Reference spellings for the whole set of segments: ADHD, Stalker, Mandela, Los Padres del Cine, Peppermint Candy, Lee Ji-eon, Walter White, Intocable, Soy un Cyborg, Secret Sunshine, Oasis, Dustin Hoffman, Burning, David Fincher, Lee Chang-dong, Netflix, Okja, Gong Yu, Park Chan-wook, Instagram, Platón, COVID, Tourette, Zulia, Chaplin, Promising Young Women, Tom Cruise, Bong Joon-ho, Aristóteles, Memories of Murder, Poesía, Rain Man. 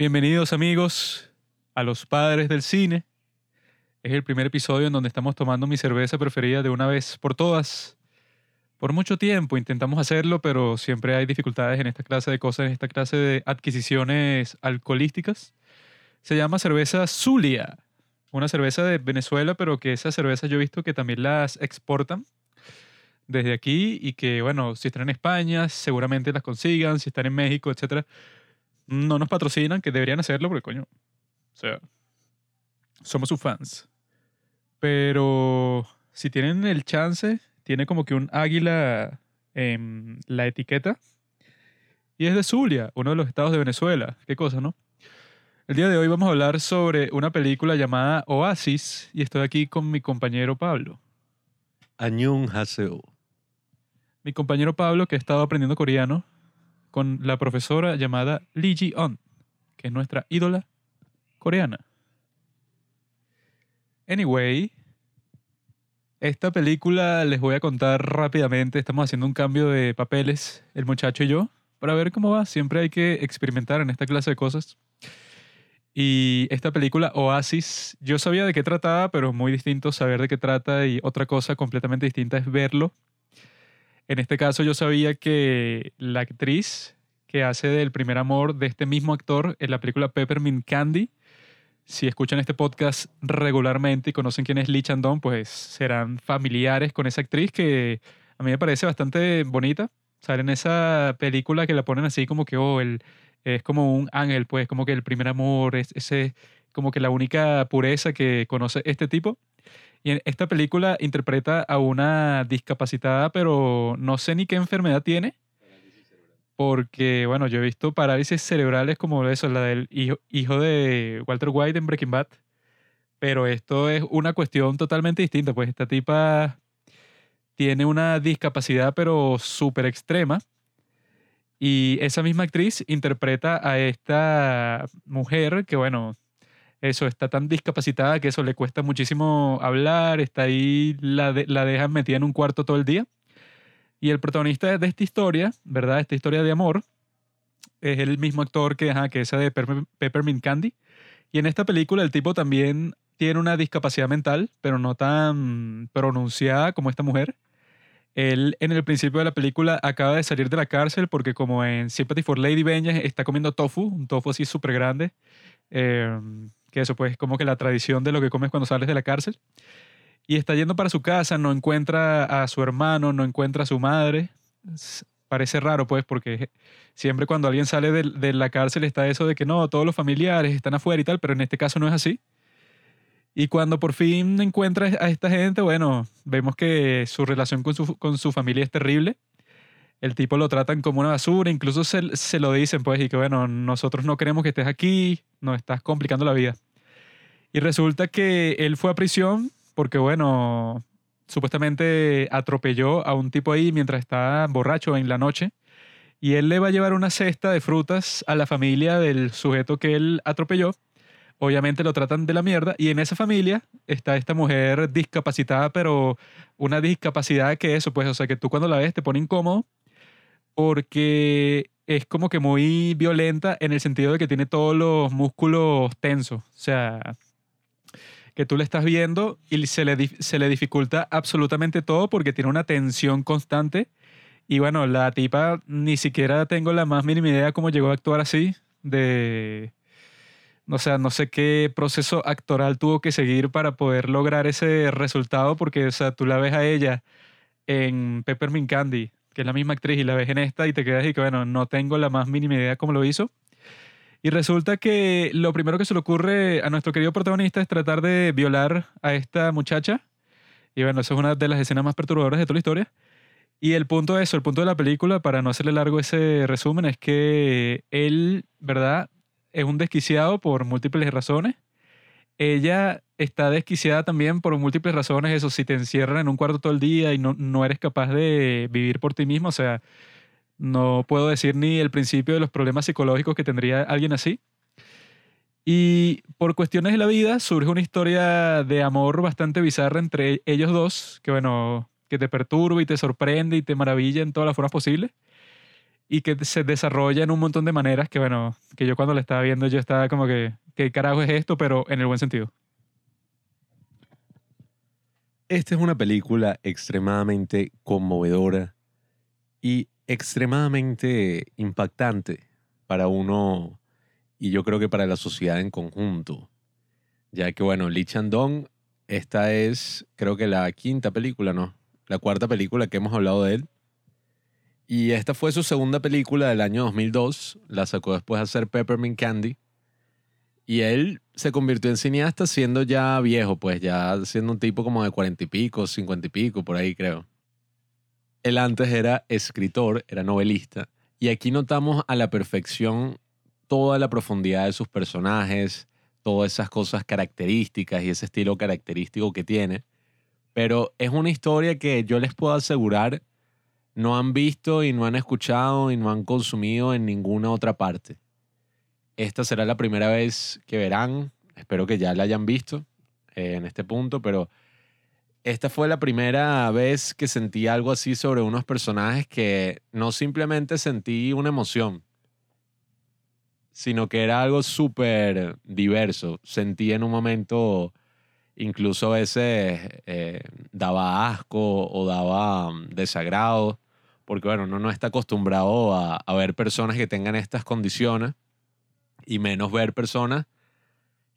Bienvenidos amigos a Los Padres del Cine. Es el primer episodio en donde estamos tomando mi cerveza preferida de una vez por todas. Por mucho tiempo intentamos hacerlo, pero siempre hay dificultades en esta clase de cosas, en esta clase de adquisiciones alcoholísticas. Se llama cerveza Zulia, una cerveza de Venezuela, pero que esas cervezas yo he visto que también las exportan desde aquí y que, bueno, si están en España seguramente las consigan, si están en México, etcétera. No nos patrocinan, que deberían hacerlo porque, coño, o sea, somos sus fans. Pero si tienen el chance, tiene como que un águila en la etiqueta y es de Zulia, uno de los estados de Venezuela. Qué cosa, ¿no? El día de hoy vamos a hablar sobre una película llamada Oasis y estoy aquí con mi compañero Pablo. Annyeonghaseyo. Mi compañero Pablo, que ha estado aprendiendo coreano con la profesora llamada Lee Ji-eon, que es nuestra ídola coreana. Anyway, esta película les voy a contar rápidamente. Estamos haciendo un cambio de papeles, el muchacho y yo, para ver cómo va. Siempre hay que experimentar en esta clase de cosas. Y esta película, Oasis, yo sabía de qué trataba, pero es muy distinto saber de qué trata y otra cosa completamente distinta es verlo. En este caso yo sabía que la actriz que hace del primer amor de este mismo actor en la película Peppermint Candy, si escuchan este podcast regularmente y conocen quién es Lee Chang-dong, pues serán familiares con esa actriz que a mí me parece bastante bonita. Sale en esa película que la ponen así como que es como un ángel, pues como que el primer amor, es como que la única pureza que conoce este tipo. Y en esta película interpreta a una discapacitada, pero no sé ni qué enfermedad tiene. Porque, bueno, yo he visto parálisis cerebrales como eso, la del hijo de Walter White en Breaking Bad. Pero esto es una cuestión totalmente distinta. Pues esta tipa tiene una discapacidad, pero súper extrema. Y esa misma actriz interpreta a esta mujer que, bueno, eso, está tan discapacitada que eso le cuesta muchísimo hablar, está ahí, la dejan metida en un cuarto todo el día. Y el protagonista de esta historia, ¿verdad? Esta historia de amor, es el mismo actor que esa de Peppermint Candy. Y en esta película el tipo también tiene una discapacidad mental, pero no tan pronunciada como esta mujer. Él, en el principio de la película, acaba de salir de la cárcel porque, como en Sympathy for Lady Benjen, está comiendo tofu, un tofu así súper grande. Que eso pues como que la tradición de lo que comes cuando sales de la cárcel, y está yendo para su casa, no encuentra a su hermano, no encuentra a su madre. Parece raro pues, porque siempre cuando alguien sale de la cárcel está eso de que no, todos los familiares están afuera y tal, pero en este caso no es así. Y cuando por fin encuentra a esta gente, bueno, vemos que su relación con su familia es terrible. El tipo lo tratan como una basura, incluso se lo dicen, pues, y que bueno, nosotros no queremos que estés aquí, nos estás complicando la vida. Y resulta que él fue a prisión porque, bueno, supuestamente atropelló a un tipo ahí mientras estaba borracho en la noche, y él le va a llevar una cesta de frutas a la familia del sujeto que él atropelló. Obviamente lo tratan de la mierda, y en esa familia está esta mujer discapacitada, pero una discapacidad que eso, pues, o sea, que tú cuando la ves te pone incómodo, porque es como que muy violenta en el sentido de que tiene todos los músculos tensos. O sea, que tú le estás viendo y se le dificulta absolutamente todo porque tiene una tensión constante. Y bueno, la tipa, ni siquiera tengo la más mínima idea cómo llegó a actuar así. O sea, no sé qué proceso actoral tuvo que seguir para poder lograr ese resultado porque, o sea, tú la ves a ella en Peppermint Candy, que es la misma actriz, y la ves en esta y te quedas y que, bueno, no tengo la más mínima idea cómo lo hizo. Y resulta que lo primero que se le ocurre a nuestro querido protagonista es tratar de violar a esta muchacha. Y bueno, esa es una de las escenas más perturbadoras de toda la historia. Y el punto de la película, para no hacerle largo ese resumen, es que él, ¿verdad?, es un desquiciado por múltiples razones. Ella está desquiciada también por múltiples razones. Eso, si te encierran en un cuarto todo el día y no eres capaz de vivir por ti mismo, o sea, no puedo decir ni el principio de los problemas psicológicos que tendría alguien así. Y por cuestiones de la vida surge una historia de amor bastante bizarra entre ellos dos, que bueno, que te perturba y te sorprende y te maravilla en todas las formas posibles. y que se desarrolla en un montón de maneras que, bueno, que yo cuando la estaba viendo yo estaba como que, ¿qué carajo es esto? Pero en el buen sentido. Esta es una película extremadamente conmovedora y extremadamente impactante para uno y yo creo que para la sociedad en conjunto. Ya que, bueno, Lee Chang-dong, esta es creo que la quinta película, ¿no? La cuarta película que hemos hablado de él. Y esta fue su segunda película del año 2002. La sacó después de hacer Peppermint Candy. Y él se convirtió en cineasta siendo ya viejo, pues ya siendo un tipo como de 40 y pico, 50 y pico, por ahí creo. Él antes era escritor, era novelista. Y aquí notamos a la perfección toda la profundidad de sus personajes, todas esas cosas características y ese estilo característico que tiene. Pero es una historia que yo les puedo asegurar no han visto y no han escuchado y no han consumido en ninguna otra parte. Esta será la primera vez que verán. Espero que ya la hayan visto en este punto, pero esta fue la primera vez que sentí algo así sobre unos personajes que no simplemente sentí una emoción, sino que era algo súper diverso. Sentí en un momento, incluso a veces daba asco o daba desagrado, porque bueno, uno no está acostumbrado a ver personas que tengan estas condiciones y menos ver personas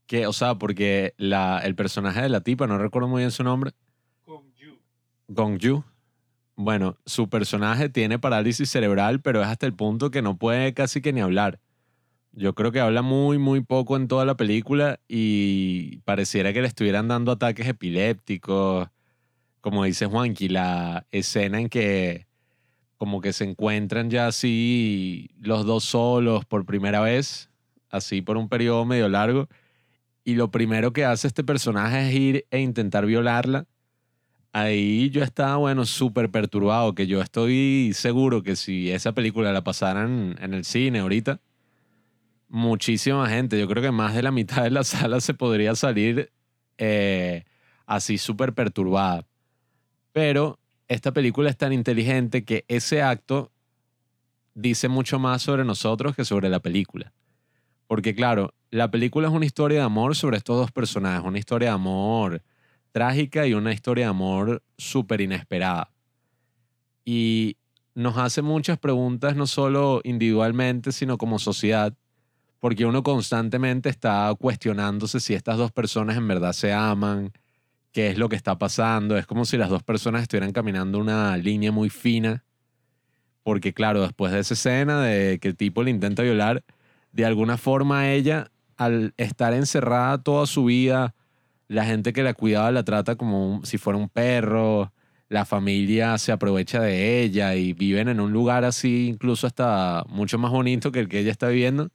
que, o sea, porque el personaje de la tipa, no recuerdo muy bien su nombre. Gong Yu. Bueno, su personaje tiene parálisis cerebral, pero es hasta el punto que no puede casi que ni hablar. Yo creo que habla muy, muy poco en toda la película y pareciera que le estuvieran dando ataques epilépticos. Como dice Juanqui, la escena en que como que se encuentran ya así los dos solos por primera vez, así por un periodo medio largo, y lo primero que hace este personaje es ir e intentar violarla. Ahí yo estaba, bueno, súper perturbado, que yo estoy seguro que si esa película la pasaran en el cine ahorita, muchísima gente, yo creo que más de la mitad de la sala se podría salir así súper perturbada. Pero esta película es tan inteligente que ese acto dice mucho más sobre nosotros que sobre la película. Porque claro, la película es una historia de amor sobre estos dos personajes, una historia de amor trágica y una historia de amor súper inesperada. Y nos hace muchas preguntas, no solo individualmente, sino como sociedad. Porque uno constantemente está cuestionándose si estas dos personas en verdad se aman, qué es lo que está pasando. Es como si las dos personas estuvieran caminando una línea muy fina. Porque claro, después de esa escena de que el tipo le intenta violar, de alguna forma ella, al estar encerrada toda su vida, la gente que la cuidaba la trata como si fuera un perro, la familia se aprovecha de ella y viven en un lugar así incluso hasta mucho más bonito que el que ella está viviendo.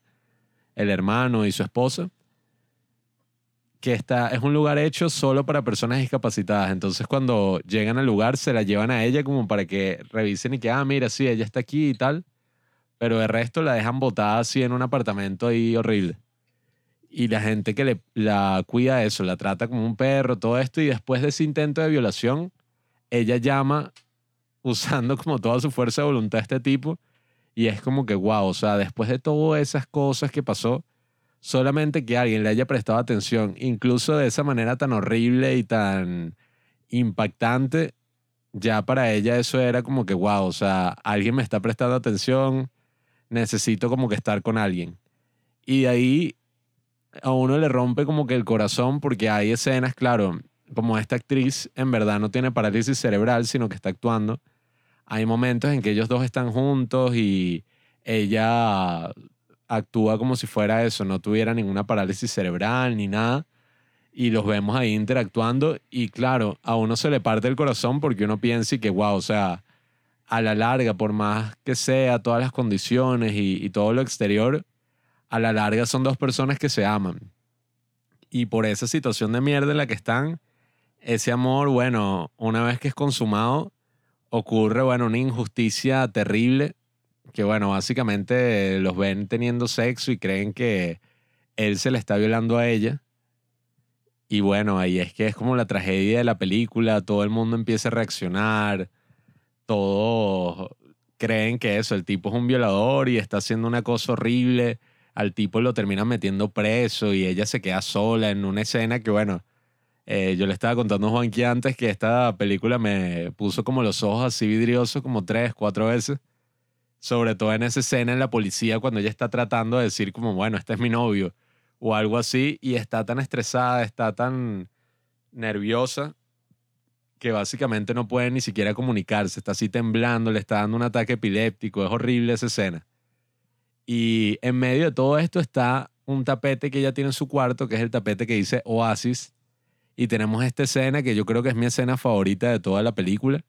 El hermano y su esposa, que es un lugar hecho solo para personas discapacitadas. Entonces cuando llegan al lugar se la llevan a ella como para que revisen y que, ah, mira, sí, ella está aquí y tal, pero de resto la dejan botada así en un apartamento ahí horrible. Y la gente que la cuida eso, la trata como un perro, todo esto, y después de ese intento de violación, ella llama usando como toda su fuerza de voluntad a este tipo. Y es como que wow, o sea, después de todas esas cosas que pasó, solamente que alguien le haya prestado atención, incluso de esa manera tan horrible y tan impactante, ya para ella eso era como que wow, o sea, alguien me está prestando atención, necesito como que estar con alguien. Y de ahí a uno le rompe como que el corazón, porque hay escenas, claro, como esta actriz en verdad no tiene parálisis cerebral, sino que está actuando. Hay momentos en que ellos dos están juntos y ella actúa como si fuera eso, no tuviera ninguna parálisis cerebral ni nada. Y los vemos ahí interactuando y claro, a uno se le parte el corazón porque uno piensa y que wow, o sea, a la larga, por más que sea, todas las condiciones y todo lo exterior, a la larga son dos personas que se aman. Y por esa situación de mierda en la que están, ese amor, bueno, una vez que es consumado, ocurre, bueno, una injusticia terrible que, bueno, básicamente los ven teniendo sexo y creen que él se le está violando a ella. Y bueno, ahí es que es como la tragedia de la película, todo el mundo empieza a reaccionar, todos creen que eso, el tipo es un violador y está haciendo una cosa horrible. Al tipo lo terminan metiendo preso y ella se queda sola en una escena que, bueno, yo le estaba contando a Juanqui antes que esta película me puso como los ojos así vidriosos como 3, 4 veces. Sobre todo en esa escena en la policía cuando ella está tratando de decir como, bueno, este es mi novio o algo así. Y está tan estresada, está tan nerviosa que básicamente no puede ni siquiera comunicarse. Está así temblando, le está dando un ataque epiléptico. Es horrible esa escena. Y en medio de todo esto está un tapete que ella tiene en su cuarto, que es el tapete que dice Oasis. Y tenemos esta escena que yo creo que es mi escena favorita de toda la película,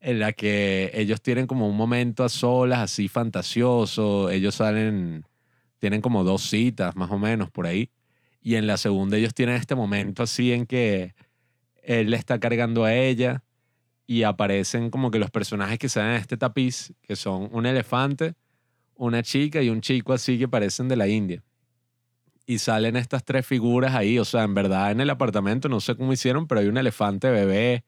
en la que ellos tienen como un momento a solas, así fantasioso. Ellos salen, tienen como 2 citas más o menos por ahí. Y en la segunda ellos tienen este momento así en que él le está cargando a ella y aparecen como que los personajes que salen en este tapiz, que son un elefante, una chica y un chico así que parecen de la India. Y salen estas 3 figuras ahí. O sea, en verdad en el apartamento, no sé cómo hicieron, pero hay un elefante bebé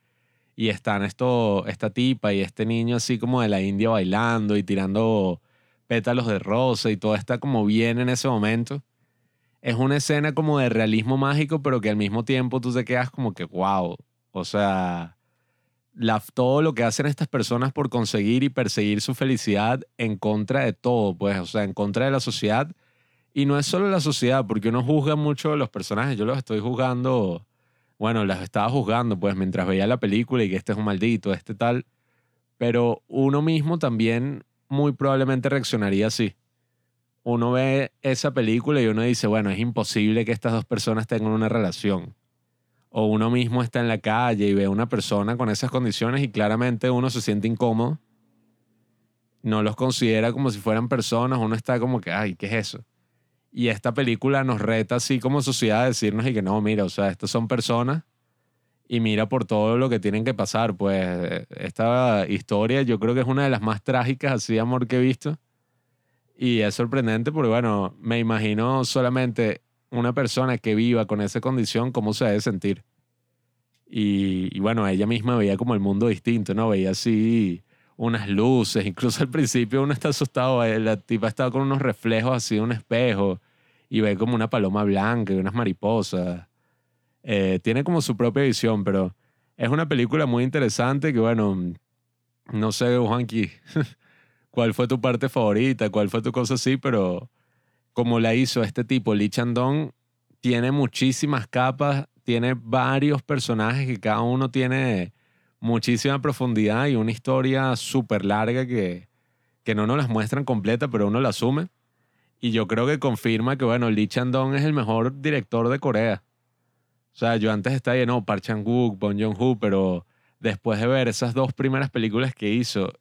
y están esta tipa y este niño así como de la India bailando y tirando pétalos de rosa y todo está como bien en ese momento. Es una escena como de realismo mágico, pero que al mismo tiempo tú te quedas como que wow. O sea, todo lo que hacen estas personas por conseguir y perseguir su felicidad en contra de todo, pues, o sea, en contra de la sociedad. Y no es solo la sociedad, porque uno juzga mucho a los personajes. Yo los estoy juzgando, bueno, las estaba juzgando, pues, mientras veía la película y que este es un maldito, este tal. Pero uno mismo también muy probablemente reaccionaría así. Uno ve esa película y uno dice, bueno, es imposible que estas 2 personas tengan una relación. O uno mismo está en la calle y ve a una persona con esas condiciones y claramente uno se siente incómodo. No los considera como si fueran personas. Uno está como que, ay, ¿qué es eso? Y esta película nos reta así como sociedad a decirnos y que no, mira, o sea, estas son personas y mira por todo lo que tienen que pasar. Pues esta historia yo creo que es una de las más trágicas así de amor que he visto. Y es sorprendente porque, bueno, me imagino solamente una persona que viva con esa condición, cómo se debe sentir. Y bueno, ella misma veía como el mundo distinto, ¿no? Veía así unas luces. Incluso al principio uno está asustado. La tipa estaba con unos reflejos así de un espejo y ve como una paloma blanca y unas mariposas. Tiene como su propia visión, pero es una película muy interesante que, bueno, no sé, Juanqui, ¿cuál fue tu parte favorita? ¿Cuál fue tu cosa así? Pero como la hizo este tipo, Lee Chang-dong, tiene muchísimas capas, tiene varios personajes que cada uno tiene muchísima profundidad y una historia súper larga que no nos las muestran completa, pero uno la asume. Y yo creo que confirma que, bueno, Lee Chang-dong es el mejor director de Corea. O sea, yo antes estaba ahí, no, Park Chan-wook, Bong Joon-ho, pero después de ver esas 2 primeras películas que hizo,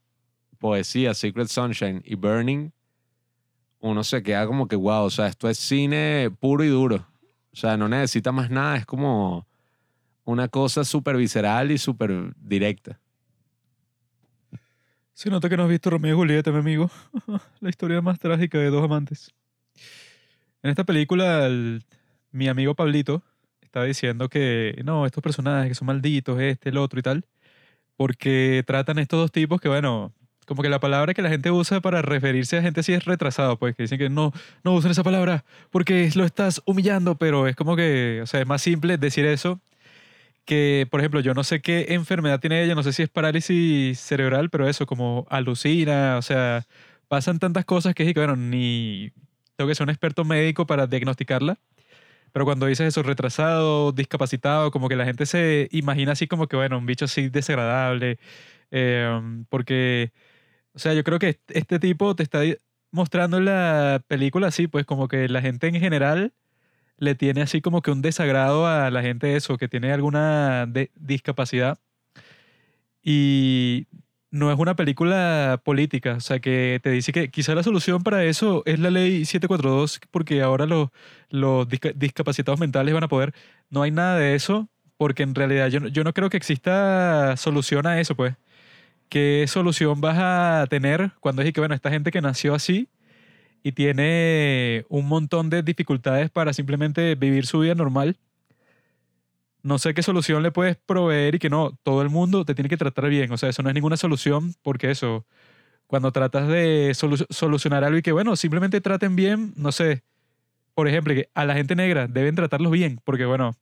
Poesía, Secret Sunshine y Burning, uno se queda como que wow, o sea, esto es cine puro y duro. O sea, no necesita más nada, es como una cosa súper visceral y súper directa. Se nota que no has visto Romeo y Julieta, mi amigo. La historia más trágica de 2 amantes. En esta película, mi amigo Pablito estaba diciendo que no, estos personajes que son malditos, el otro y tal, porque tratan a estos 2 tipos que, bueno, como que la palabra que la gente usa para referirse a gente así es retrasado, pues, que dicen que no usen esa palabra porque lo estás humillando, pero es como que, o sea, es más simple decir eso que, por ejemplo, yo no sé qué enfermedad tiene ella, no sé si es parálisis cerebral, pero eso, como alucina, o sea, pasan tantas cosas que es que, bueno, ni tengo que ser un experto médico para diagnosticarla, pero cuando dices eso, retrasado, discapacitado, como que la gente se imagina así como que, bueno, un bicho así desagradable, porque... O sea, yo creo que este tipo te está mostrando la película así, pues como que la gente en general le tiene así como que un desagrado a la gente eso, que tiene alguna discapacidad. Y no es una película política, o sea, que te dice que quizá la solución para eso es la ley 742, porque ahora los discapacitados mentales van a poder. No hay nada de eso, porque en realidad yo no creo que exista solución a eso, pues. ¿Qué solución vas a tener cuando es que, bueno, esta gente que nació así y tiene un montón de dificultades para simplemente vivir su vida normal? No sé qué solución le puedes proveer y que no, todo el mundo te tiene que tratar bien. O sea, eso no es ninguna solución porque eso, Cuando tratas de solucionar algo y que, bueno, simplemente traten bien, no sé, por ejemplo, que a la gente negra deben tratarlos bien, porque, bueno,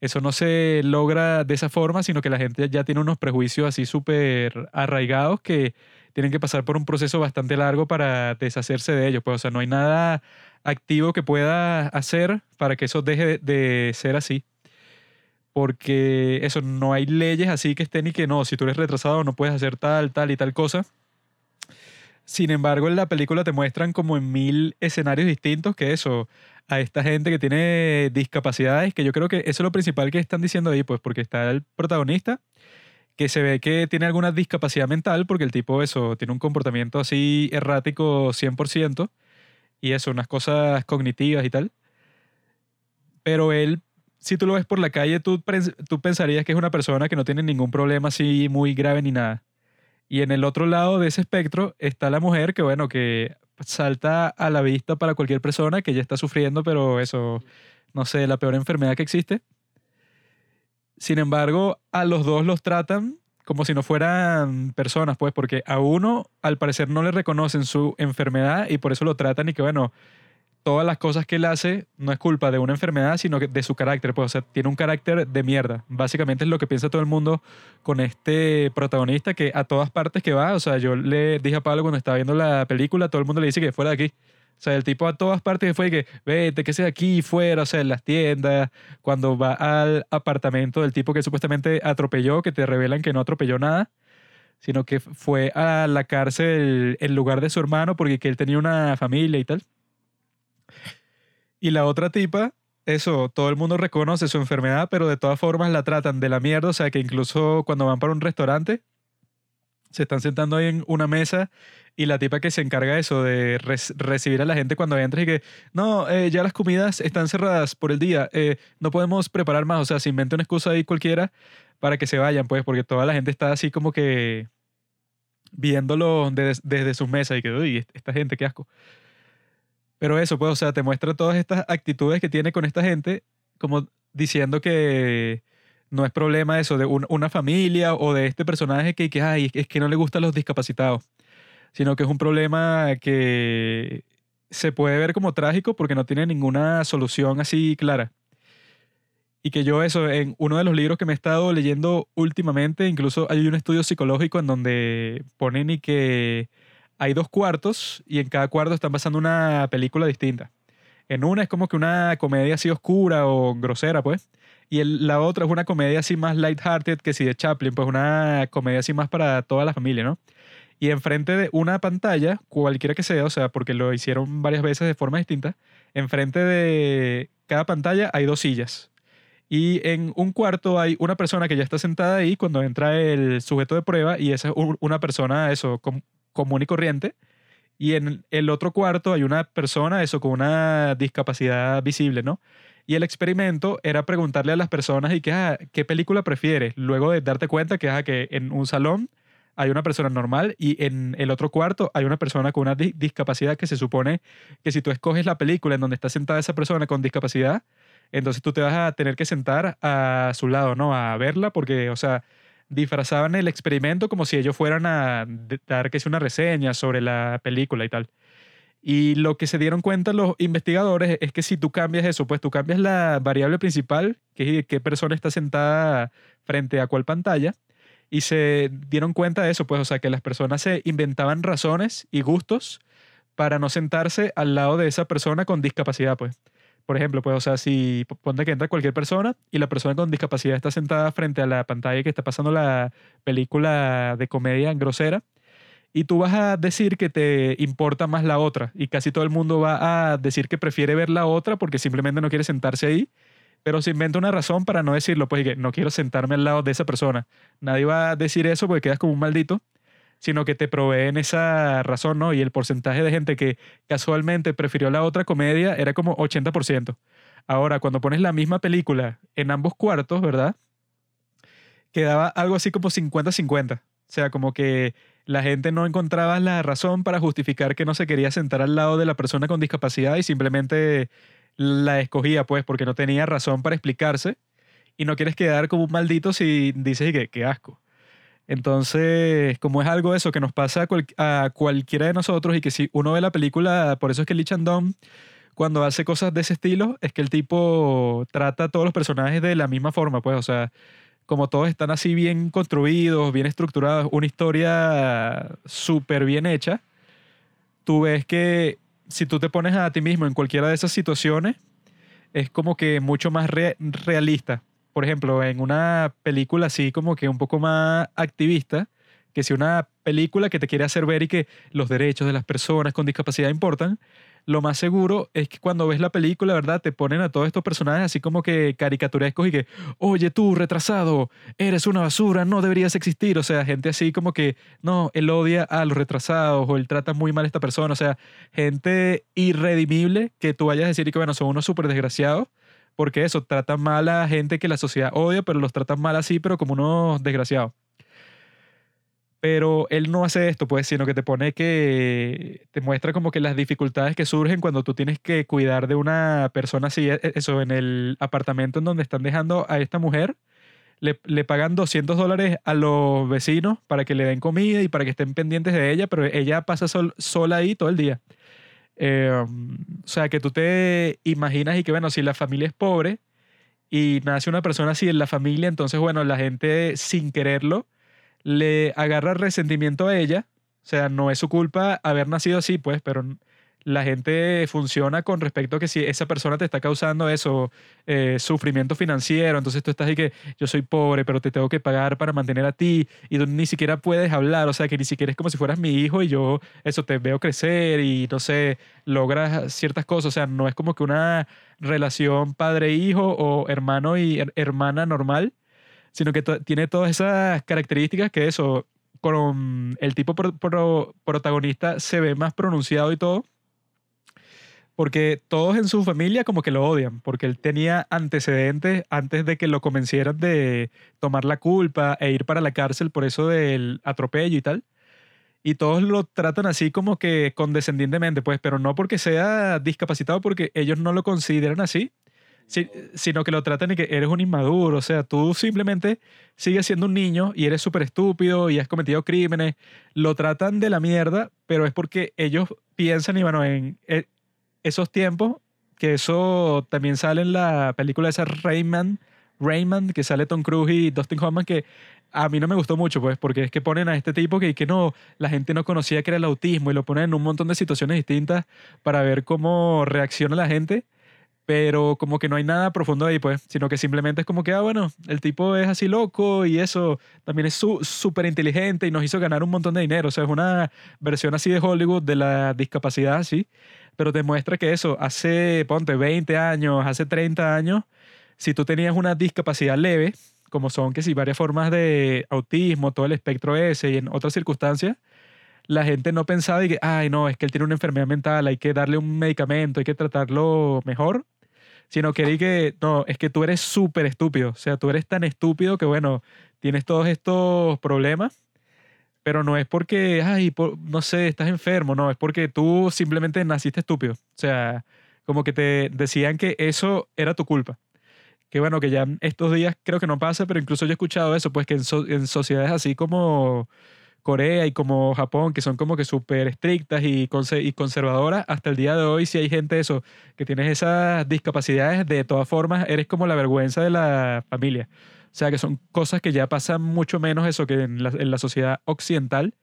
eso no se logra de esa forma, sino que la gente ya tiene unos prejuicios así súper arraigados que tienen que pasar por un proceso bastante largo para deshacerse de ellos. Pues, o sea, no hay nada activo que pueda hacer para que eso deje de ser así. Porque eso, no hay leyes así que estén y que no, si tú eres retrasado no puedes hacer tal, tal y tal cosa. Sin embargo, en la película te muestran como en 1000 escenarios distintos que eso, a esta gente que tiene discapacidades, que yo creo que eso es lo principal que están diciendo ahí, pues, porque está el protagonista que se ve que tiene alguna discapacidad mental, porque el tipo eso, tiene un comportamiento así errático 100%, y eso, unas cosas cognitivas y tal. Pero él, si tú lo ves por la calle, tú pensarías que es una persona que no tiene ningún problema así muy grave ni nada. Y en el otro lado de ese espectro está la mujer que, bueno, que salta a la vista para cualquier persona, que ya está sufriendo, pero eso, no sé, la peor enfermedad que existe. Sin embargo, a los dos los tratan como si no fueran personas, pues, porque a uno, al parecer, no le reconocen su enfermedad y por eso lo tratan y que, bueno, todas las cosas que él hace no es culpa de una enfermedad, sino que de su carácter. Pues, o sea, tiene un carácter de mierda. Básicamente es lo que piensa todo el mundo con este protagonista que a todas partes que va, o sea, yo le dije a Pablo cuando estaba viendo la película, todo el mundo le dice que fuera de aquí. O sea, el tipo a todas partes que fue y que vete, que sea aquí, fuera, o sea, en las tiendas, cuando va al apartamento del tipo que supuestamente atropelló, que te revelan que no atropelló nada, sino que fue a la cárcel en lugar de su hermano porque que él tenía una familia y tal. Y la otra tipa, eso, todo el mundo reconoce su enfermedad, pero de todas formas la tratan de la mierda, o sea que incluso cuando van para un restaurante, se están sentando ahí en una mesa y la tipa que se encarga eso de recibir a la gente cuando entras y que no, ya las comidas están cerradas por el día, no podemos preparar más, o sea, se inventa una excusa ahí cualquiera para que se vayan, pues, porque toda la gente está así como que viéndolo desde sus mesas y que, uy, esta gente, qué asco. Pero eso, pues, o sea, te muestra todas estas actitudes que tiene con esta gente, como diciendo que no es problema eso de una familia o de este personaje que ay, es que no le gustan los discapacitados, sino que es un problema que se puede ver como trágico porque no tiene ninguna solución así clara. Y que yo eso, en uno de los libros que me he estado leyendo últimamente, incluso hay un estudio psicológico en donde ponen y que hay 2 cuartos y en cada cuarto están pasando una película distinta. En una es como que una comedia así oscura o grosera, pues. Y la otra es una comedia así más lighthearted que si de Chaplin, pues una comedia así más para toda la familia, ¿no? Y enfrente de una pantalla, cualquiera que sea, o sea, porque lo hicieron varias veces de formas distintas, enfrente de cada pantalla hay 2 sillas. Y en un cuarto hay una persona que ya está sentada ahí cuando entra el sujeto de prueba y esa es una persona, eso, común y corriente, y en el otro cuarto hay una persona, eso, con una discapacidad visible, ¿no? Y el experimento era preguntarle a las personas y que, ¿qué película prefieres? Luego de darte cuenta que en un salón hay una persona normal y en el otro cuarto hay una persona con una discapacidad que se supone que si tú escoges la película en donde está sentada esa persona con discapacidad, entonces tú te vas a tener que sentar a su lado, ¿no? A verla porque, o sea, disfrazaban el experimento como si ellos fueran a dar que es una reseña sobre la película y tal. Y lo que se dieron cuenta los investigadores es que si tú cambias eso, pues tú cambias la variable principal, que es qué persona está sentada frente a cuál pantalla, y se dieron cuenta de eso, pues, o sea, que las personas se inventaban razones y gustos para no sentarse al lado de esa persona con discapacidad, pues. Por ejemplo, pues, o sea, si ponte que entra cualquier persona y la persona con discapacidad está sentada frente a la pantalla que está pasando la película de comedia grosera y tú vas a decir que te importa más la otra y casi todo el mundo va a decir que prefiere ver la otra porque simplemente no quiere sentarse ahí, pero se inventa una razón para no decirlo, pues, y que no quiero sentarme al lado de esa persona. Nadie va a decir eso porque quedas como un maldito, sino que te proveen esa razón, ¿no? Y el porcentaje de gente que casualmente prefirió la otra comedia era como 80%. Ahora, cuando pones la misma película en ambos cuartos, ¿verdad? Quedaba algo así como 50-50. O sea, como que la gente no encontraba la razón para justificar que no se quería sentar al lado de la persona con discapacidad y simplemente la escogía, pues, porque no tenía razón para explicarse y no quieres quedar como un maldito si dices que qué asco. Entonces, como es algo eso que nos pasa a cualquiera de nosotros, y que si uno ve la película, por eso es que Lee Chang-dong, cuando hace cosas de ese estilo, es que el tipo trata a todos los personajes de la misma forma, pues, o sea, como todos están así bien construidos, bien estructurados, una historia súper bien hecha, tú ves que si tú te pones a ti mismo en cualquiera de esas situaciones, es como que mucho más realista. Por ejemplo, en una película así como que un poco más activista, que si una película que te quiere hacer ver y que los derechos de las personas con discapacidad importan, lo más seguro es que cuando ves la película, ¿verdad? Te ponen a todos estos personajes así como que caricaturescos y que, oye tú, retrasado, eres una basura, no deberías existir. O sea, gente así como que, no, él odia a los retrasados o él trata muy mal a esta persona. O sea, gente irredimible que tú vayas a decir que, bueno, son unos súper desgraciados. Porque eso, tratan mal a gente que la sociedad odia, pero los tratan mal así, pero como unos desgraciados. Pero él no hace esto, pues, sino que te pone que... te muestra como que las dificultades que surgen cuando tú tienes que cuidar de una persona así. Eso, en el apartamento en donde están dejando a esta mujer, le pagan $200 a los vecinos para que le den comida y para que estén pendientes de ella, pero ella pasa sola ahí todo el día. O sea, que tú te imaginas y que, bueno, si la familia es pobre y nace una persona así en la familia, entonces, bueno, la gente sin quererlo le agarra resentimiento a ella. O sea, no es su culpa haber nacido así, pues, pero la gente funciona con respecto a que si esa persona te está causando eso, sufrimiento financiero, entonces tú estás ahí que yo soy pobre, pero te tengo que pagar para mantener a ti, y tú ni siquiera puedes hablar, o sea, que ni siquiera es como si fueras mi hijo y yo, eso, te veo crecer y, no sé, logras ciertas cosas. O sea, no es como que una relación padre-hijo o hermano y hermana normal, sino que tiene todas esas características que eso, con el tipo protagonista se ve más pronunciado y todo. Porque todos en su familia como que lo odian, porque él tenía antecedentes antes de que lo convencieran de tomar la culpa e ir para la cárcel por eso del atropello y tal. Y todos lo tratan así como que condescendientemente, pues, pero no porque sea discapacitado, porque ellos no lo consideran así, sino que lo tratan y que eres un inmaduro, o sea, tú simplemente sigues siendo un niño y eres súper estúpido y has cometido crímenes. Lo tratan de la mierda, pero es porque ellos piensan, y bueno, en... esos tiempos, que eso también sale en la película esa Rain Man, que sale Tom Cruise y Dustin Hoffman, que a mí no me gustó mucho, pues, porque es que ponen a este tipo que no, la gente no conocía que era el autismo, y lo ponen en un montón de situaciones distintas para ver cómo reacciona la gente, pero como que no hay nada profundo ahí, pues, sino que simplemente es como que, bueno, el tipo es así loco y eso, también es súper inteligente y nos hizo ganar un montón de dinero. O sea, es una versión así de Hollywood de la discapacidad, así. Pero te muestra que eso, hace, ponte, 20 años, hace 30 años, si tú tenías una discapacidad leve, como son que si varias formas de autismo, todo el espectro ese, y en otras circunstancias, la gente no pensaba y que, ay, no, es que él tiene una enfermedad mental, hay que darle un medicamento, hay que tratarlo mejor, sino que, no, es que tú eres súper estúpido. O sea, tú eres tan estúpido que, bueno, tienes todos estos problemas. Pero no es porque, no sé, estás enfermo. No, es porque tú simplemente naciste estúpido. O sea, como que te decían que eso era tu culpa. Que bueno, que ya estos días creo que no pasa, pero incluso yo he escuchado eso, pues, que en sociedades así como Corea y como Japón, que son como que súper estrictas y conservadoras, hasta el día de hoy sí hay gente eso, que tienes esas discapacidades, de todas formas eres como la vergüenza de la familia. O sea, que son cosas que ya pasan mucho menos eso que en la sociedad occidental,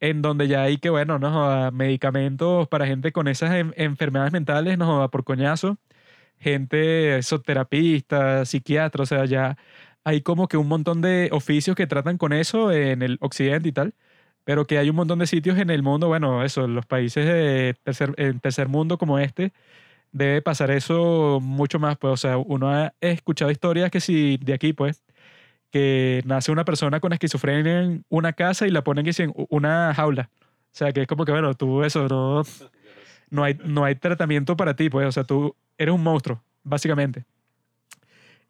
en donde ya hay que, bueno, no, medicamentos para gente con esas enfermedades mentales, no, por coñazo, gente terapista, psiquiatra, o sea, ya hay como que un montón de oficios que tratan con eso en el occidente y tal, pero que hay un montón de sitios en el mundo, bueno, eso, los países de tercer mundo como este, debe pasar eso mucho más, pues. O sea, uno ha escuchado historias que si de aquí, pues, que nace una persona con esquizofrenia en una casa y la ponen en una jaula. O sea, que es como que, bueno, tú eso, no hay tratamiento para ti, pues. O sea, tú eres un monstruo, básicamente.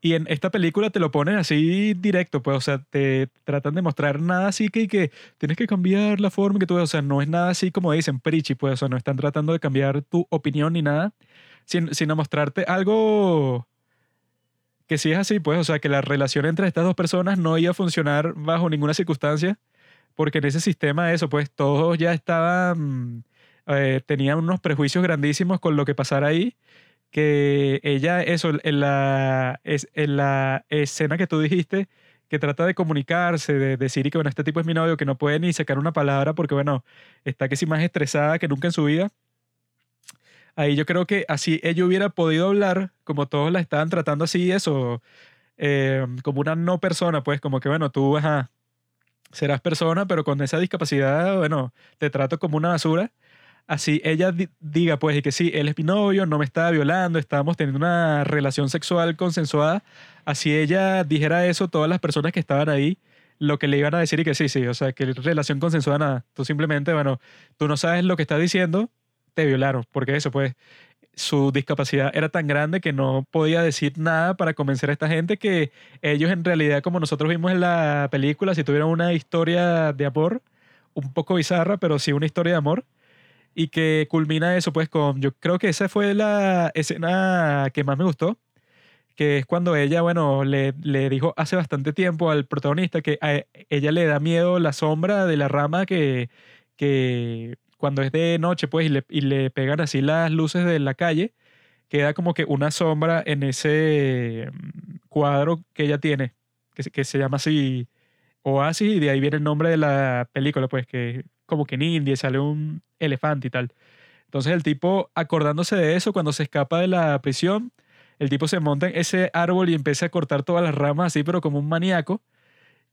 Y en esta película te lo ponen así directo, pues. O sea, te tratan de mostrar nada así que tienes que cambiar la forma que tú ves. O sea, no es nada así como dicen, preachy, pues. O sea, no están tratando de cambiar tu opinión ni nada, sino mostrarte algo Que si es así, pues, o sea, que la relación entre estas dos personas no iba a funcionar bajo ninguna circunstancia, porque en ese sistema, eso, pues, todos ya estaban, tenían unos prejuicios grandísimos con lo que pasara ahí, que ella, eso, en la escena que tú dijiste, que trata de comunicarse, de decir que, bueno, este tipo es mi novio, que no puede ni sacar una palabra porque, bueno, está que sí más estresada que nunca en su vida. Ahí yo creo que así ella hubiera podido hablar, como todos la estaban tratando así, eso, como una no persona, pues, como que, bueno, tú, ajá, serás persona, pero con esa discapacidad, bueno, te trato como una basura. Así ella diga, pues, y que sí, él es mi novio, no me estaba violando, estábamos teniendo una relación sexual consensuada. Así ella dijera eso, todas las personas que estaban ahí, lo que le iban a decir y que sí, o sea, que relación consensuada nada. Tú simplemente, bueno, tú no sabes lo que estás diciendo, te violaron, porque eso, pues, su discapacidad era tan grande que no podía decir nada para convencer a esta gente que ellos en realidad, como nosotros vimos en la película, si tuvieran una historia de amor, un poco bizarra, pero sí una historia de amor. Y que culmina eso, pues, con... Yo creo que esa fue la escena que más me gustó, que es cuando ella, bueno, le dijo hace bastante tiempo al protagonista que a ella le da miedo la sombra de la rama que cuando es de noche, pues, y le pegan así las luces de la calle, queda como que una sombra en ese cuadro que ella tiene, que se llama así Oasis, y de ahí viene el nombre de la película, pues, que... como que en India sale un elefante y tal. Entonces el tipo, acordándose de eso, cuando se escapa de la prisión, el tipo se monta en ese árbol y empieza a cortar todas las ramas así, pero como un maníaco,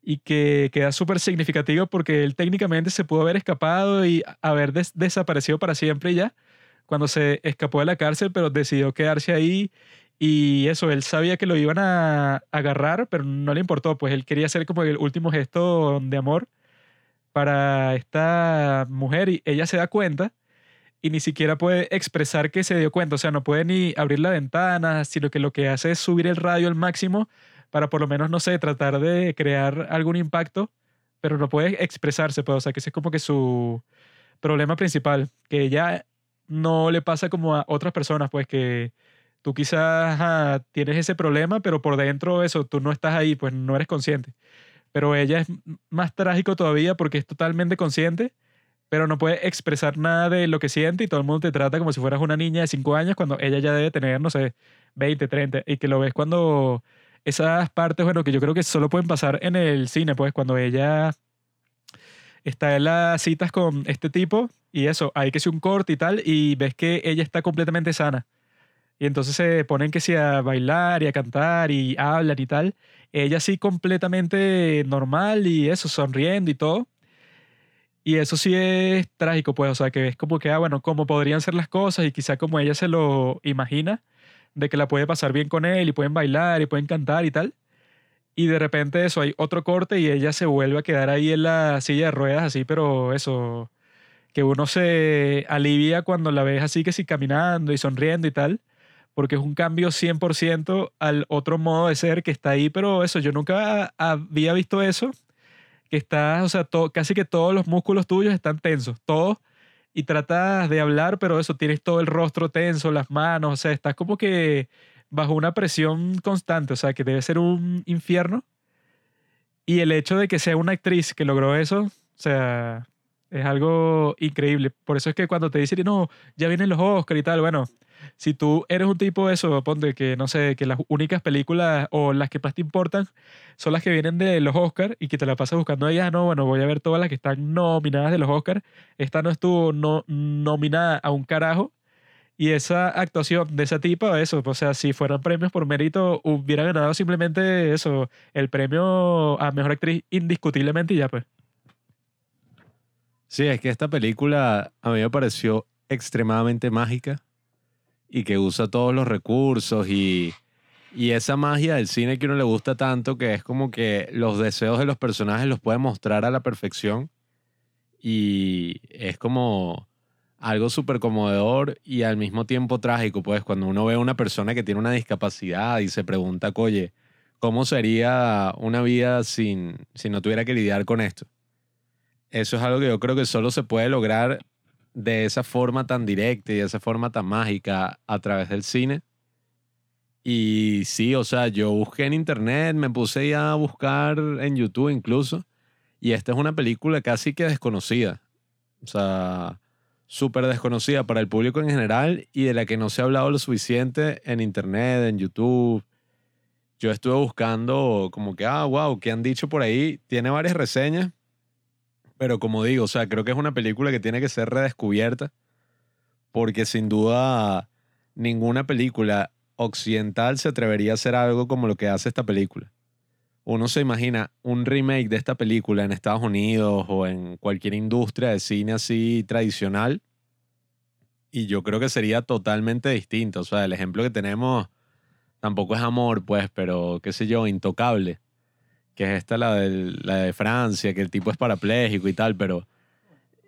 y que queda súper significativo porque él técnicamente se pudo haber escapado y haber desaparecido para siempre y ya, cuando se escapó de la cárcel, pero decidió quedarse ahí. Y eso, él sabía que lo iban a agarrar, pero no le importó, pues él quería hacer como el último gesto de amor para esta mujer, y ella se da cuenta y ni siquiera puede expresar que se dio cuenta, o sea, no puede ni abrir la ventana, sino que lo que hace es subir el radio al máximo para por lo menos, no sé, tratar de crear algún impacto, pero no puede expresarse, pues, o sea, que ese es como que su problema principal, que ella no le pasa como a otras personas, pues, que tú quizás tienes ese problema, pero por dentro eso, tú no estás ahí, pues no eres consciente. Pero ella es más trágico todavía porque es totalmente consciente, pero no puede expresar nada de lo que siente y todo el mundo te trata como si fueras una niña de 5 años cuando ella ya debe tener, no sé, 20, 30, y que lo ves cuando esas partes, bueno, que yo creo que solo pueden pasar en el cine, pues cuando ella está en las citas con este tipo y eso, hay que hacer un corte y tal, y ves que ella está completamente sana. Y entonces se ponen que sí a bailar y a cantar y hablan y tal. Ella sí completamente normal y eso, sonriendo y todo. Y eso sí es trágico, pues. O sea, que ves como que, bueno, cómo podrían ser las cosas y quizá como ella se lo imagina, de que la puede pasar bien con él y pueden bailar y pueden cantar y tal. Y de repente eso, hay otro corte y ella se vuelve a quedar ahí en la silla de ruedas así, pero eso... Que uno se alivia cuando la ves así que sí caminando y sonriendo y tal, porque es un cambio 100% al otro modo de ser que está ahí, pero eso, yo nunca había visto eso, que estás, o sea, casi que todos los músculos tuyos están tensos, todos, y tratas de hablar, pero eso, tienes todo el rostro tenso, las manos, o sea, estás como que bajo una presión constante, o sea, que debe ser un infierno, y el hecho de que sea una actriz que logró eso, o sea, es algo increíble. Por eso es que cuando te dicen, no, ya vienen los Oscars y tal, bueno, si tú eres un tipo de eso, ponte que, no sé, que las únicas películas o las que más te importan son las que vienen de los Oscars y que te la pasas buscando ellas, no, bueno, voy a ver todas las que están nominadas de los Oscars. Esta no estuvo nominada a un carajo. Y esa actuación de esa tipa, eso, o sea, si fueran premios por mérito, hubiera ganado simplemente eso, el premio a mejor actriz indiscutiblemente y ya, pues. Sí, es que esta película a mí me pareció extremadamente mágica. Y que usa todos los recursos y esa magia del cine que uno le gusta tanto, que es como que los deseos de los personajes los puede mostrar a la perfección y es como algo súper conmovedor y al mismo tiempo trágico, pues cuando uno ve a una persona que tiene una discapacidad y se pregunta, oye, ¿cómo sería una vida si no tuviera que lidiar con esto? Eso es algo que yo creo que solo se puede lograr de esa forma tan directa y de esa forma tan mágica a través del cine. Y sí, o sea, yo busqué en internet, me puse ya a buscar en YouTube incluso, y esta es una película casi que desconocida. O sea, súper desconocida para el público en general y de la que no se ha hablado lo suficiente en internet, en YouTube. Yo estuve buscando como que, wow, ¿qué han dicho por ahí? Tiene varias reseñas, pero como digo, o sea, creo que es una película que tiene que ser redescubierta porque sin duda ninguna película occidental se atrevería a hacer algo como lo que hace esta película. Uno se imagina un remake de esta película en Estados Unidos o en cualquier industria de cine así tradicional y yo creo que sería totalmente distinto. O sea, el ejemplo que tenemos tampoco es amor, pues, pero qué sé yo, Intocable, que es esta la de Francia, que el tipo es parapléjico y tal, pero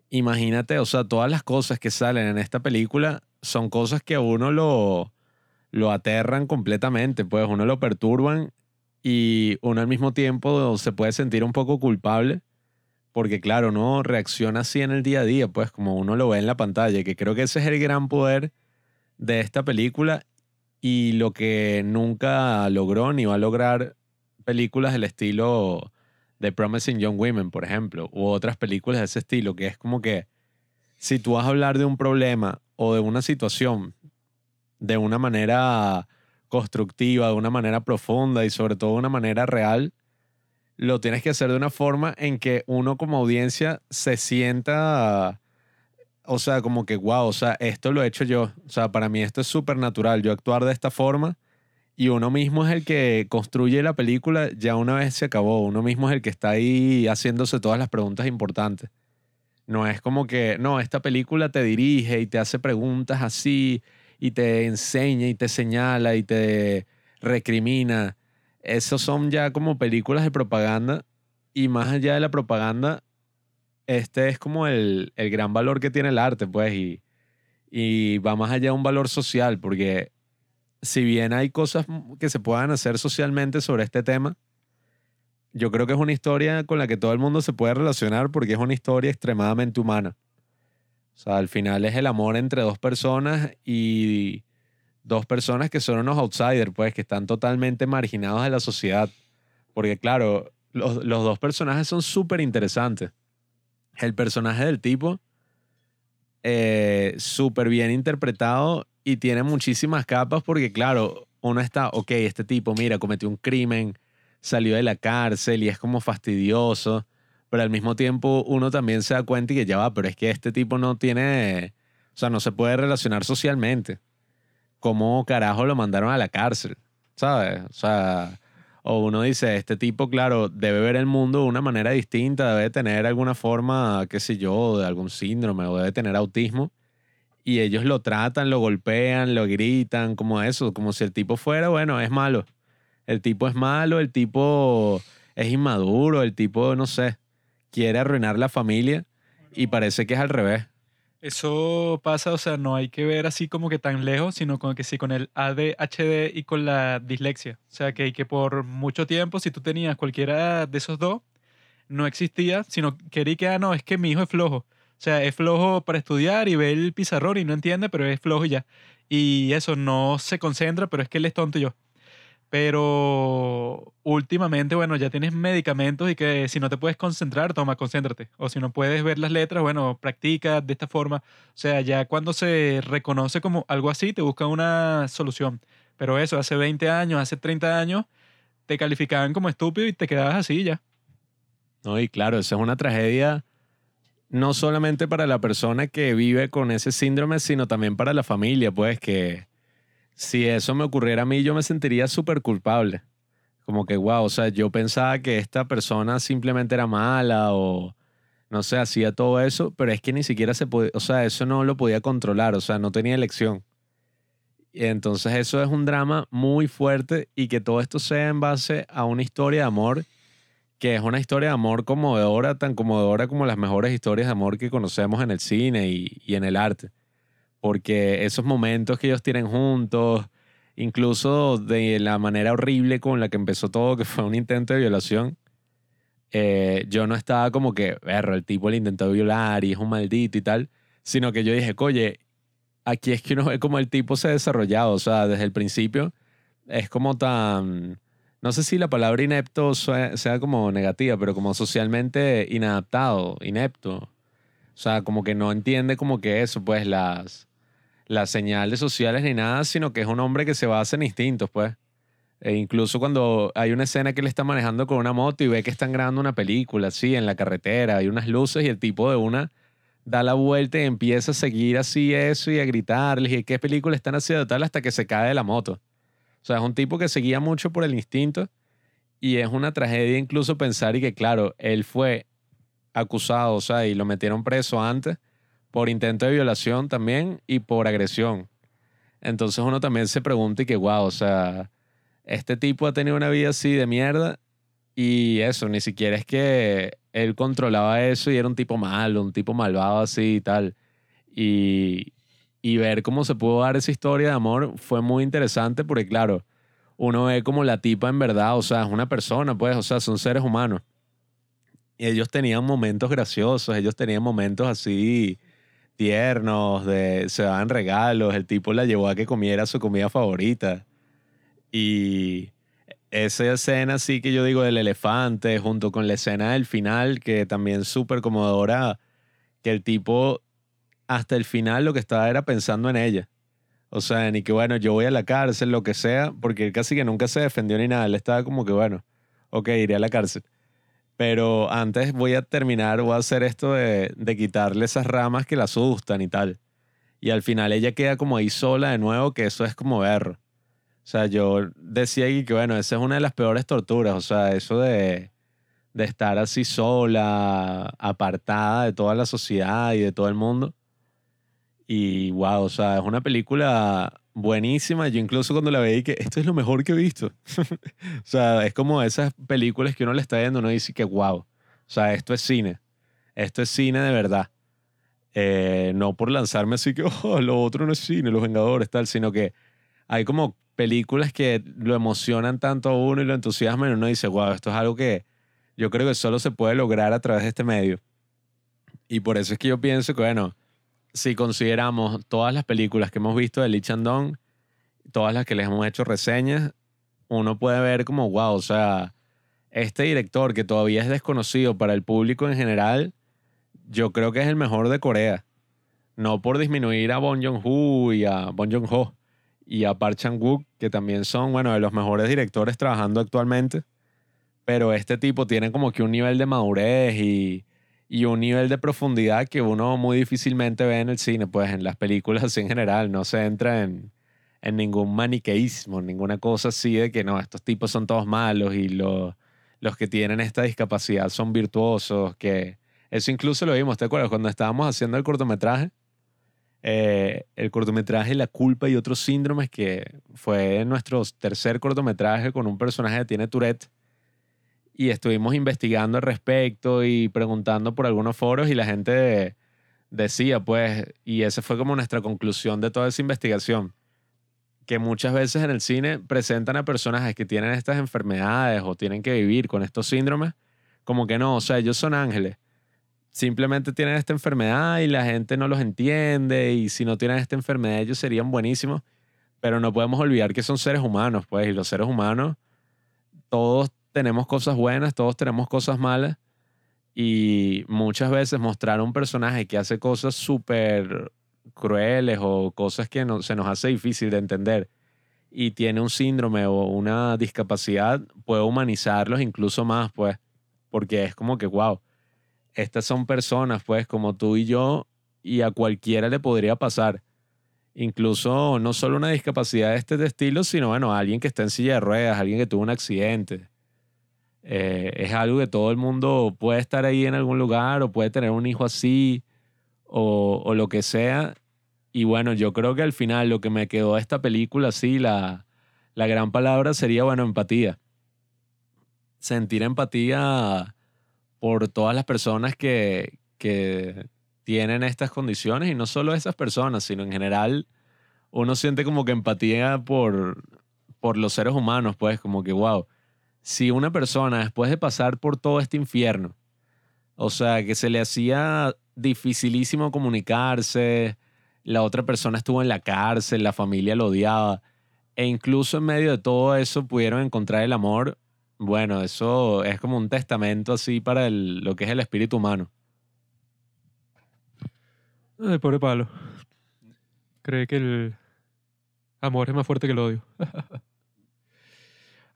imagínate, o sea, todas las cosas que salen en esta película son cosas que a uno lo aterran completamente, pues uno lo perturban y uno al mismo tiempo se puede sentir un poco culpable porque claro, no reacciona así en el día a día, pues como uno lo ve en la pantalla, que creo que ese es el gran poder de esta película y lo que nunca logró ni va a lograr películas del estilo de Promising Young Women, por ejemplo, u otras películas de ese estilo, que es como que si tú vas a hablar de un problema o de una situación de una manera constructiva, de una manera profunda y sobre todo de una manera real, lo tienes que hacer de una forma en que uno como audiencia se sienta, o sea, como que wow, o sea, esto lo he hecho yo, o sea, para mí esto es súper natural, yo actuar de esta forma. Y uno mismo es el que construye la película ya una vez se acabó. Uno mismo es el que está ahí haciéndose todas las preguntas importantes. No es como que, no, esta película te dirige y te hace preguntas así y te enseña y te señala y te recrimina. Esos son ya como películas de propaganda y más allá de la propaganda, este es como el gran valor que tiene el arte, pues, y va más allá de un valor social porque si bien hay cosas que se puedan hacer socialmente sobre este tema, yo creo que es una historia con la que todo el mundo se puede relacionar porque es una historia extremadamente humana. O sea, al final es el amor entre dos personas y dos personas que son unos outsiders, pues, que están totalmente marginados de la sociedad. Porque claro, los dos personajes son súper interesantes. El personaje del tipo, súper bien interpretado y tiene muchísimas capas porque, claro, uno está, ok, este tipo, mira, cometió un crimen, salió de la cárcel y es como fastidioso, pero al mismo tiempo uno también se da cuenta y que ya va, pero es que este tipo no tiene, o sea, no se puede relacionar socialmente. ¿Cómo carajo lo mandaron a la cárcel? ¿Sabes? O sea, o uno dice, este tipo, claro, debe ver el mundo de una manera distinta, debe tener alguna forma, qué sé yo, de algún síndrome o debe tener autismo. Y ellos lo tratan, lo golpean, lo gritan, como eso, como si el tipo fuera, bueno, es malo. El tipo es malo, el tipo es inmaduro, el tipo, no sé, quiere arruinar la familia y parece que es al revés. Eso pasa, o sea, no hay que ver así como que tan lejos, sino como que sí con el ADHD y con la dislexia. O sea, que hay que por mucho tiempo, si tú tenías cualquiera de esos dos, no existía, sino quería que, no, es que mi hijo es flojo. O sea, es flojo para estudiar y ve el pizarrón y no entiende, pero es flojo y ya. Y eso, no se concentra, pero es que él es tonto y yo. Pero últimamente, bueno, ya tienes medicamentos y que si no te puedes concentrar, toma, concéntrate. O si no puedes ver las letras, bueno, practica de esta forma. O sea, ya cuando se reconoce como algo así, te busca una solución. Pero eso, hace 20 años, hace 30 años, te calificaban como estúpido y te quedabas así ya. No, y claro, eso es una tragedia. No solamente para la persona que vive con ese síndrome, sino también para la familia, pues, que si eso me ocurriera a mí, yo me sentiría súper culpable. Como que, wow, o sea, yo pensaba que esta persona simplemente era mala o, no sé, hacía todo eso, pero es que ni siquiera se podía, o sea, eso no lo podía controlar, o sea, no tenía elección. Entonces eso es un drama muy fuerte y que todo esto sea en base a una historia de amor que es una historia de amor conmovedora, tan conmovedora como las mejores historias de amor que conocemos en el cine y en el arte. Porque esos momentos que ellos tienen juntos, incluso de la manera horrible con la que empezó todo, que fue un intento de violación, yo no estaba como que, el tipo le intentó violar y es un maldito y tal, sino que yo dije, oye, aquí es que uno ve cómo el tipo se ha desarrollado, o sea, desde el principio es como tan... No sé si la palabra inepto sea como negativa, pero como socialmente inadaptado, inepto. O sea, como que no entiende como que eso, pues, las señales sociales ni nada, sino que es un hombre que se basa en instintos, pues. E incluso cuando hay una escena que él está manejando con una moto y ve que están grabando una película, así, en la carretera, hay unas luces y el tipo de una da la vuelta y empieza a seguir así eso y a gritarles y qué película están haciendo tal hasta que se cae de la moto. O sea, es un tipo que se guía mucho por el instinto y es una tragedia incluso pensar y que, claro, él fue acusado, o sea, y lo metieron preso antes por intento de violación también y por agresión. Entonces uno también se pregunta y que, wow, o sea, este tipo ha tenido una vida así de mierda y eso, ni siquiera es que él controlaba eso y era un tipo malo, un tipo malvado así y tal. Y ver cómo se pudo dar esa historia de amor fue muy interesante porque, claro, uno ve como la tipa en verdad, o sea, es una persona, pues, o sea, son seres humanos. Y ellos tenían momentos graciosos, ellos tenían momentos así tiernos, se daban regalos, el tipo la llevó a que comiera su comida favorita. Y esa escena así que yo digo del elefante, junto con la escena del final, que también es súper conmovedora, que el tipo... hasta el final lo que estaba era pensando en ella. O sea, ni que bueno, yo voy a la cárcel, lo que sea, porque él casi que nunca se defendió ni nada. Él estaba como que bueno, ok, iré a la cárcel. Pero antes voy a terminar, voy a hacer esto de quitarle esas ramas que la asustan y tal. Y al final ella queda como ahí sola de nuevo, que eso es como berro. O sea, yo decía que bueno, esa es una de las peores torturas. O sea, eso de estar así sola, apartada de toda la sociedad y de todo el mundo. Y wow, o sea, es una película buenísima. Yo incluso cuando la veí que esto es lo mejor que he visto. O sea, es como esas películas que uno le está viendo, uno dice que wow, o sea, esto es cine. Esto es cine de verdad. No por lanzarme así que oh, lo otro no es cine, Los Vengadores, tal, sino que hay como películas que lo emocionan tanto a uno y lo entusiasman y uno dice wow, esto es algo que yo creo que solo se puede lograr a través de este medio. Y por eso es que yo pienso que bueno, si consideramos todas las películas que hemos visto de Lee Chang-dong, todas las que les hemos hecho reseñas, uno puede ver como, wow, o sea, este director que todavía es desconocido para el público en general, yo creo que es el mejor de Corea. No por disminuir a Bong Joon-ho y a Park Chan-wook, que también son, bueno, de los mejores directores trabajando actualmente, pero este tipo tiene como que un nivel de madurez y un nivel de profundidad que uno muy difícilmente ve en el cine, pues en las películas así en general, no se entra en ningún maniqueísmo, ninguna cosa así de que no, estos tipos son todos malos y los que tienen esta discapacidad son virtuosos, que eso incluso lo vimos, ¿te acuerdas? Cuando estábamos haciendo el cortometraje La Culpa y Otros Síndromes, que fue nuestro tercer cortometraje con un personaje que tiene Tourette, y estuvimos investigando al respecto y preguntando por algunos foros y la gente decía, pues, y esa fue como nuestra conclusión de toda esa investigación, que muchas veces en el cine presentan a personajes que tienen estas enfermedades o tienen que vivir con estos síndromes, como que no, o sea, ellos son ángeles, simplemente tienen esta enfermedad y la gente no los entiende y si no tienen esta enfermedad ellos serían buenísimos, pero no podemos olvidar que son seres humanos, pues, y los seres humanos todos tenemos cosas buenas, todos tenemos cosas malas y muchas veces mostrar a un personaje que hace cosas súper crueles o cosas que se nos hace difícil de entender y tiene un síndrome o una discapacidad puede humanizarlos incluso más, pues, porque es como que wow, estas son personas, pues, como tú y yo y a cualquiera le podría pasar, incluso no solo una discapacidad de este estilo, sino bueno, alguien que está en silla de ruedas, alguien que tuvo un accidente. Es algo que todo el mundo puede estar ahí en algún lugar o puede tener un hijo así o lo que sea. Y bueno, yo creo que al final lo que me quedó de esta película así, la gran palabra sería, bueno, empatía. Sentir empatía por todas las personas que tienen estas condiciones y no solo esas personas, sino en general uno siente como que empatía por los seres humanos, pues como que wow. Si una persona, después de pasar por todo este infierno, o sea, que se le hacía dificilísimo comunicarse, la otra persona estuvo en la cárcel, la familia lo odiaba, e incluso en medio de todo eso pudieron encontrar el amor. Bueno, eso es como un testamento así para lo que es el espíritu humano. Ay, pobre Pablo. Cree que el amor es más fuerte que el odio.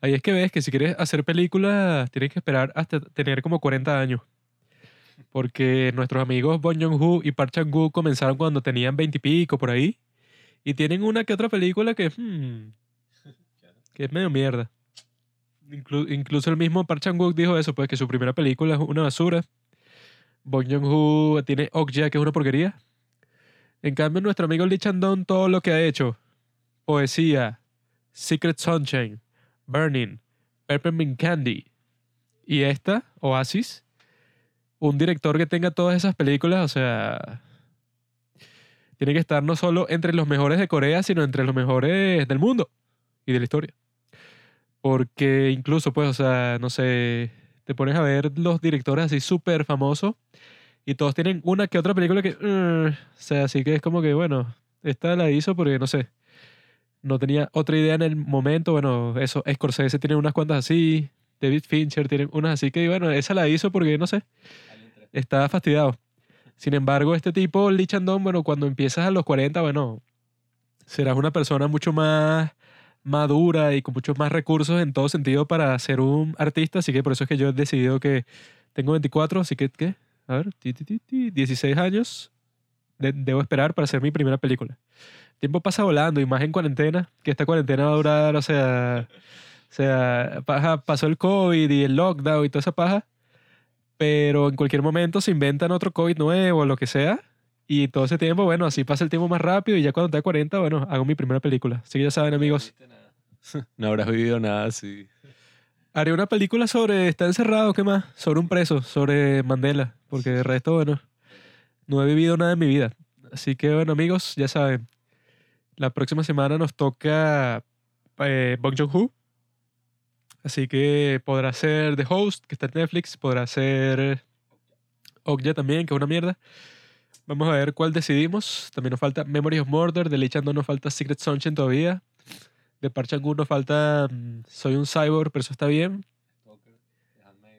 Ahí es que ves que si quieres hacer películas tienes que esperar hasta tener como 40 años. Porque nuestros amigos Bong Joon-ho y Park Chan-wook comenzaron cuando tenían 20 y pico por ahí. Y tienen una que otra película que es medio mierda. Incluso el mismo Park Chan-wook dijo eso, pues que su primera película es una basura. Bong Joon-ho tiene Okja, que es una porquería. En cambio, nuestro amigo Lee Chang-dong, todo lo que ha hecho: Poesía, Secret Sunshine, Burning, Peppermint Candy. Y esta, Oasis. Un director que tenga todas esas películas, o sea, tiene que estar no solo entre los mejores de Corea, sino entre los mejores del mundo y de la historia. Porque incluso, pues, o sea, no sé, te pones a ver los directores así súper famosos y todos tienen una que otra película que... o sea, así que es como que, bueno, esta la hizo porque, no sé, no tenía otra idea en el momento. Bueno, eso, Scorsese tiene unas cuantas así, David Fincher tiene unas así que, bueno, esa la hizo porque, no sé, está fastidiado. Sin embargo, este tipo, Lee Chang-dong, bueno, cuando empiezas a los 40, bueno, serás una persona mucho más madura y con muchos más recursos en todo sentido para ser un artista, así que por eso es que yo he decidido que tengo 24, así que, ¿qué? A ver, 16 años debo esperar para hacer mi primera película. El tiempo pasa volando, y más en cuarentena, que esta cuarentena va a durar, o sea, pasó el COVID y el lockdown y toda esa paja, pero en cualquier momento se inventan otro COVID nuevo o lo que sea. Y todo ese tiempo, bueno, así pasa el tiempo más rápido y ya cuando tenga 40, bueno, hago mi primera película. Así que ya saben, amigos. No habrás vivido nada, sí. Haré una película sobre... Está encerrado, ¿qué más? Sobre un preso, sobre Mandela. Porque de resto, bueno, no he vivido nada en mi vida. Así que, bueno, amigos, ya saben. La próxima semana nos toca Bong Joon-ho. Así que podrá ser The Host, que está en Netflix. Podrá ser Okja también, que es una mierda. Vamos a ver cuál decidimos. También nos falta Memories of Murder. De Lee Chang-dong nos falta Secret Sunshine todavía. De Park Chan-wook nos falta Soy un Cyborg, pero eso está bien.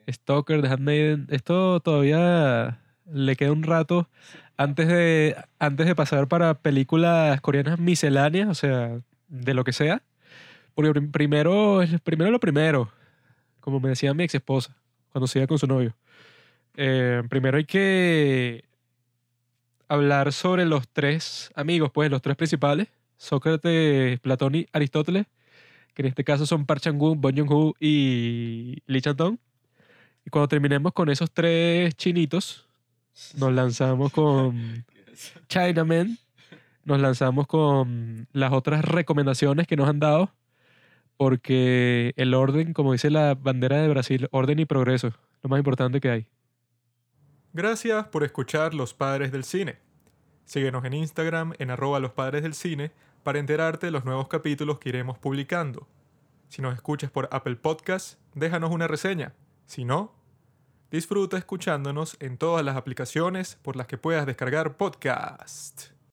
Stalker, The Handmaiden. Esto todavía le queda un rato antes de pasar para películas coreanas misceláneas, o sea, de lo que sea. Porque primero, como me decía mi ex esposa cuando se iba con su novio. Primero hay que hablar sobre los tres amigos, pues los tres principales, Sócrates, Platón y Aristóteles, que en este caso son Park Chan-wook, Bong Joon-ho y Lee Chang-dong. Y cuando terminemos con esos tres chinitos, nos lanzamos con Chinaman, nos lanzamos con las otras recomendaciones que nos han dado, porque el orden, como dice la bandera de Brasil, orden y progreso, lo más importante que hay. Gracias por escuchar Los Padres del Cine. Síguenos en Instagram en @lospadresdelcine para enterarte de los nuevos capítulos que iremos publicando. Si nos escuchas por Apple Podcasts, déjanos una reseña. Si no, disfruta escuchándonos en todas las aplicaciones por las que puedas descargar podcasts.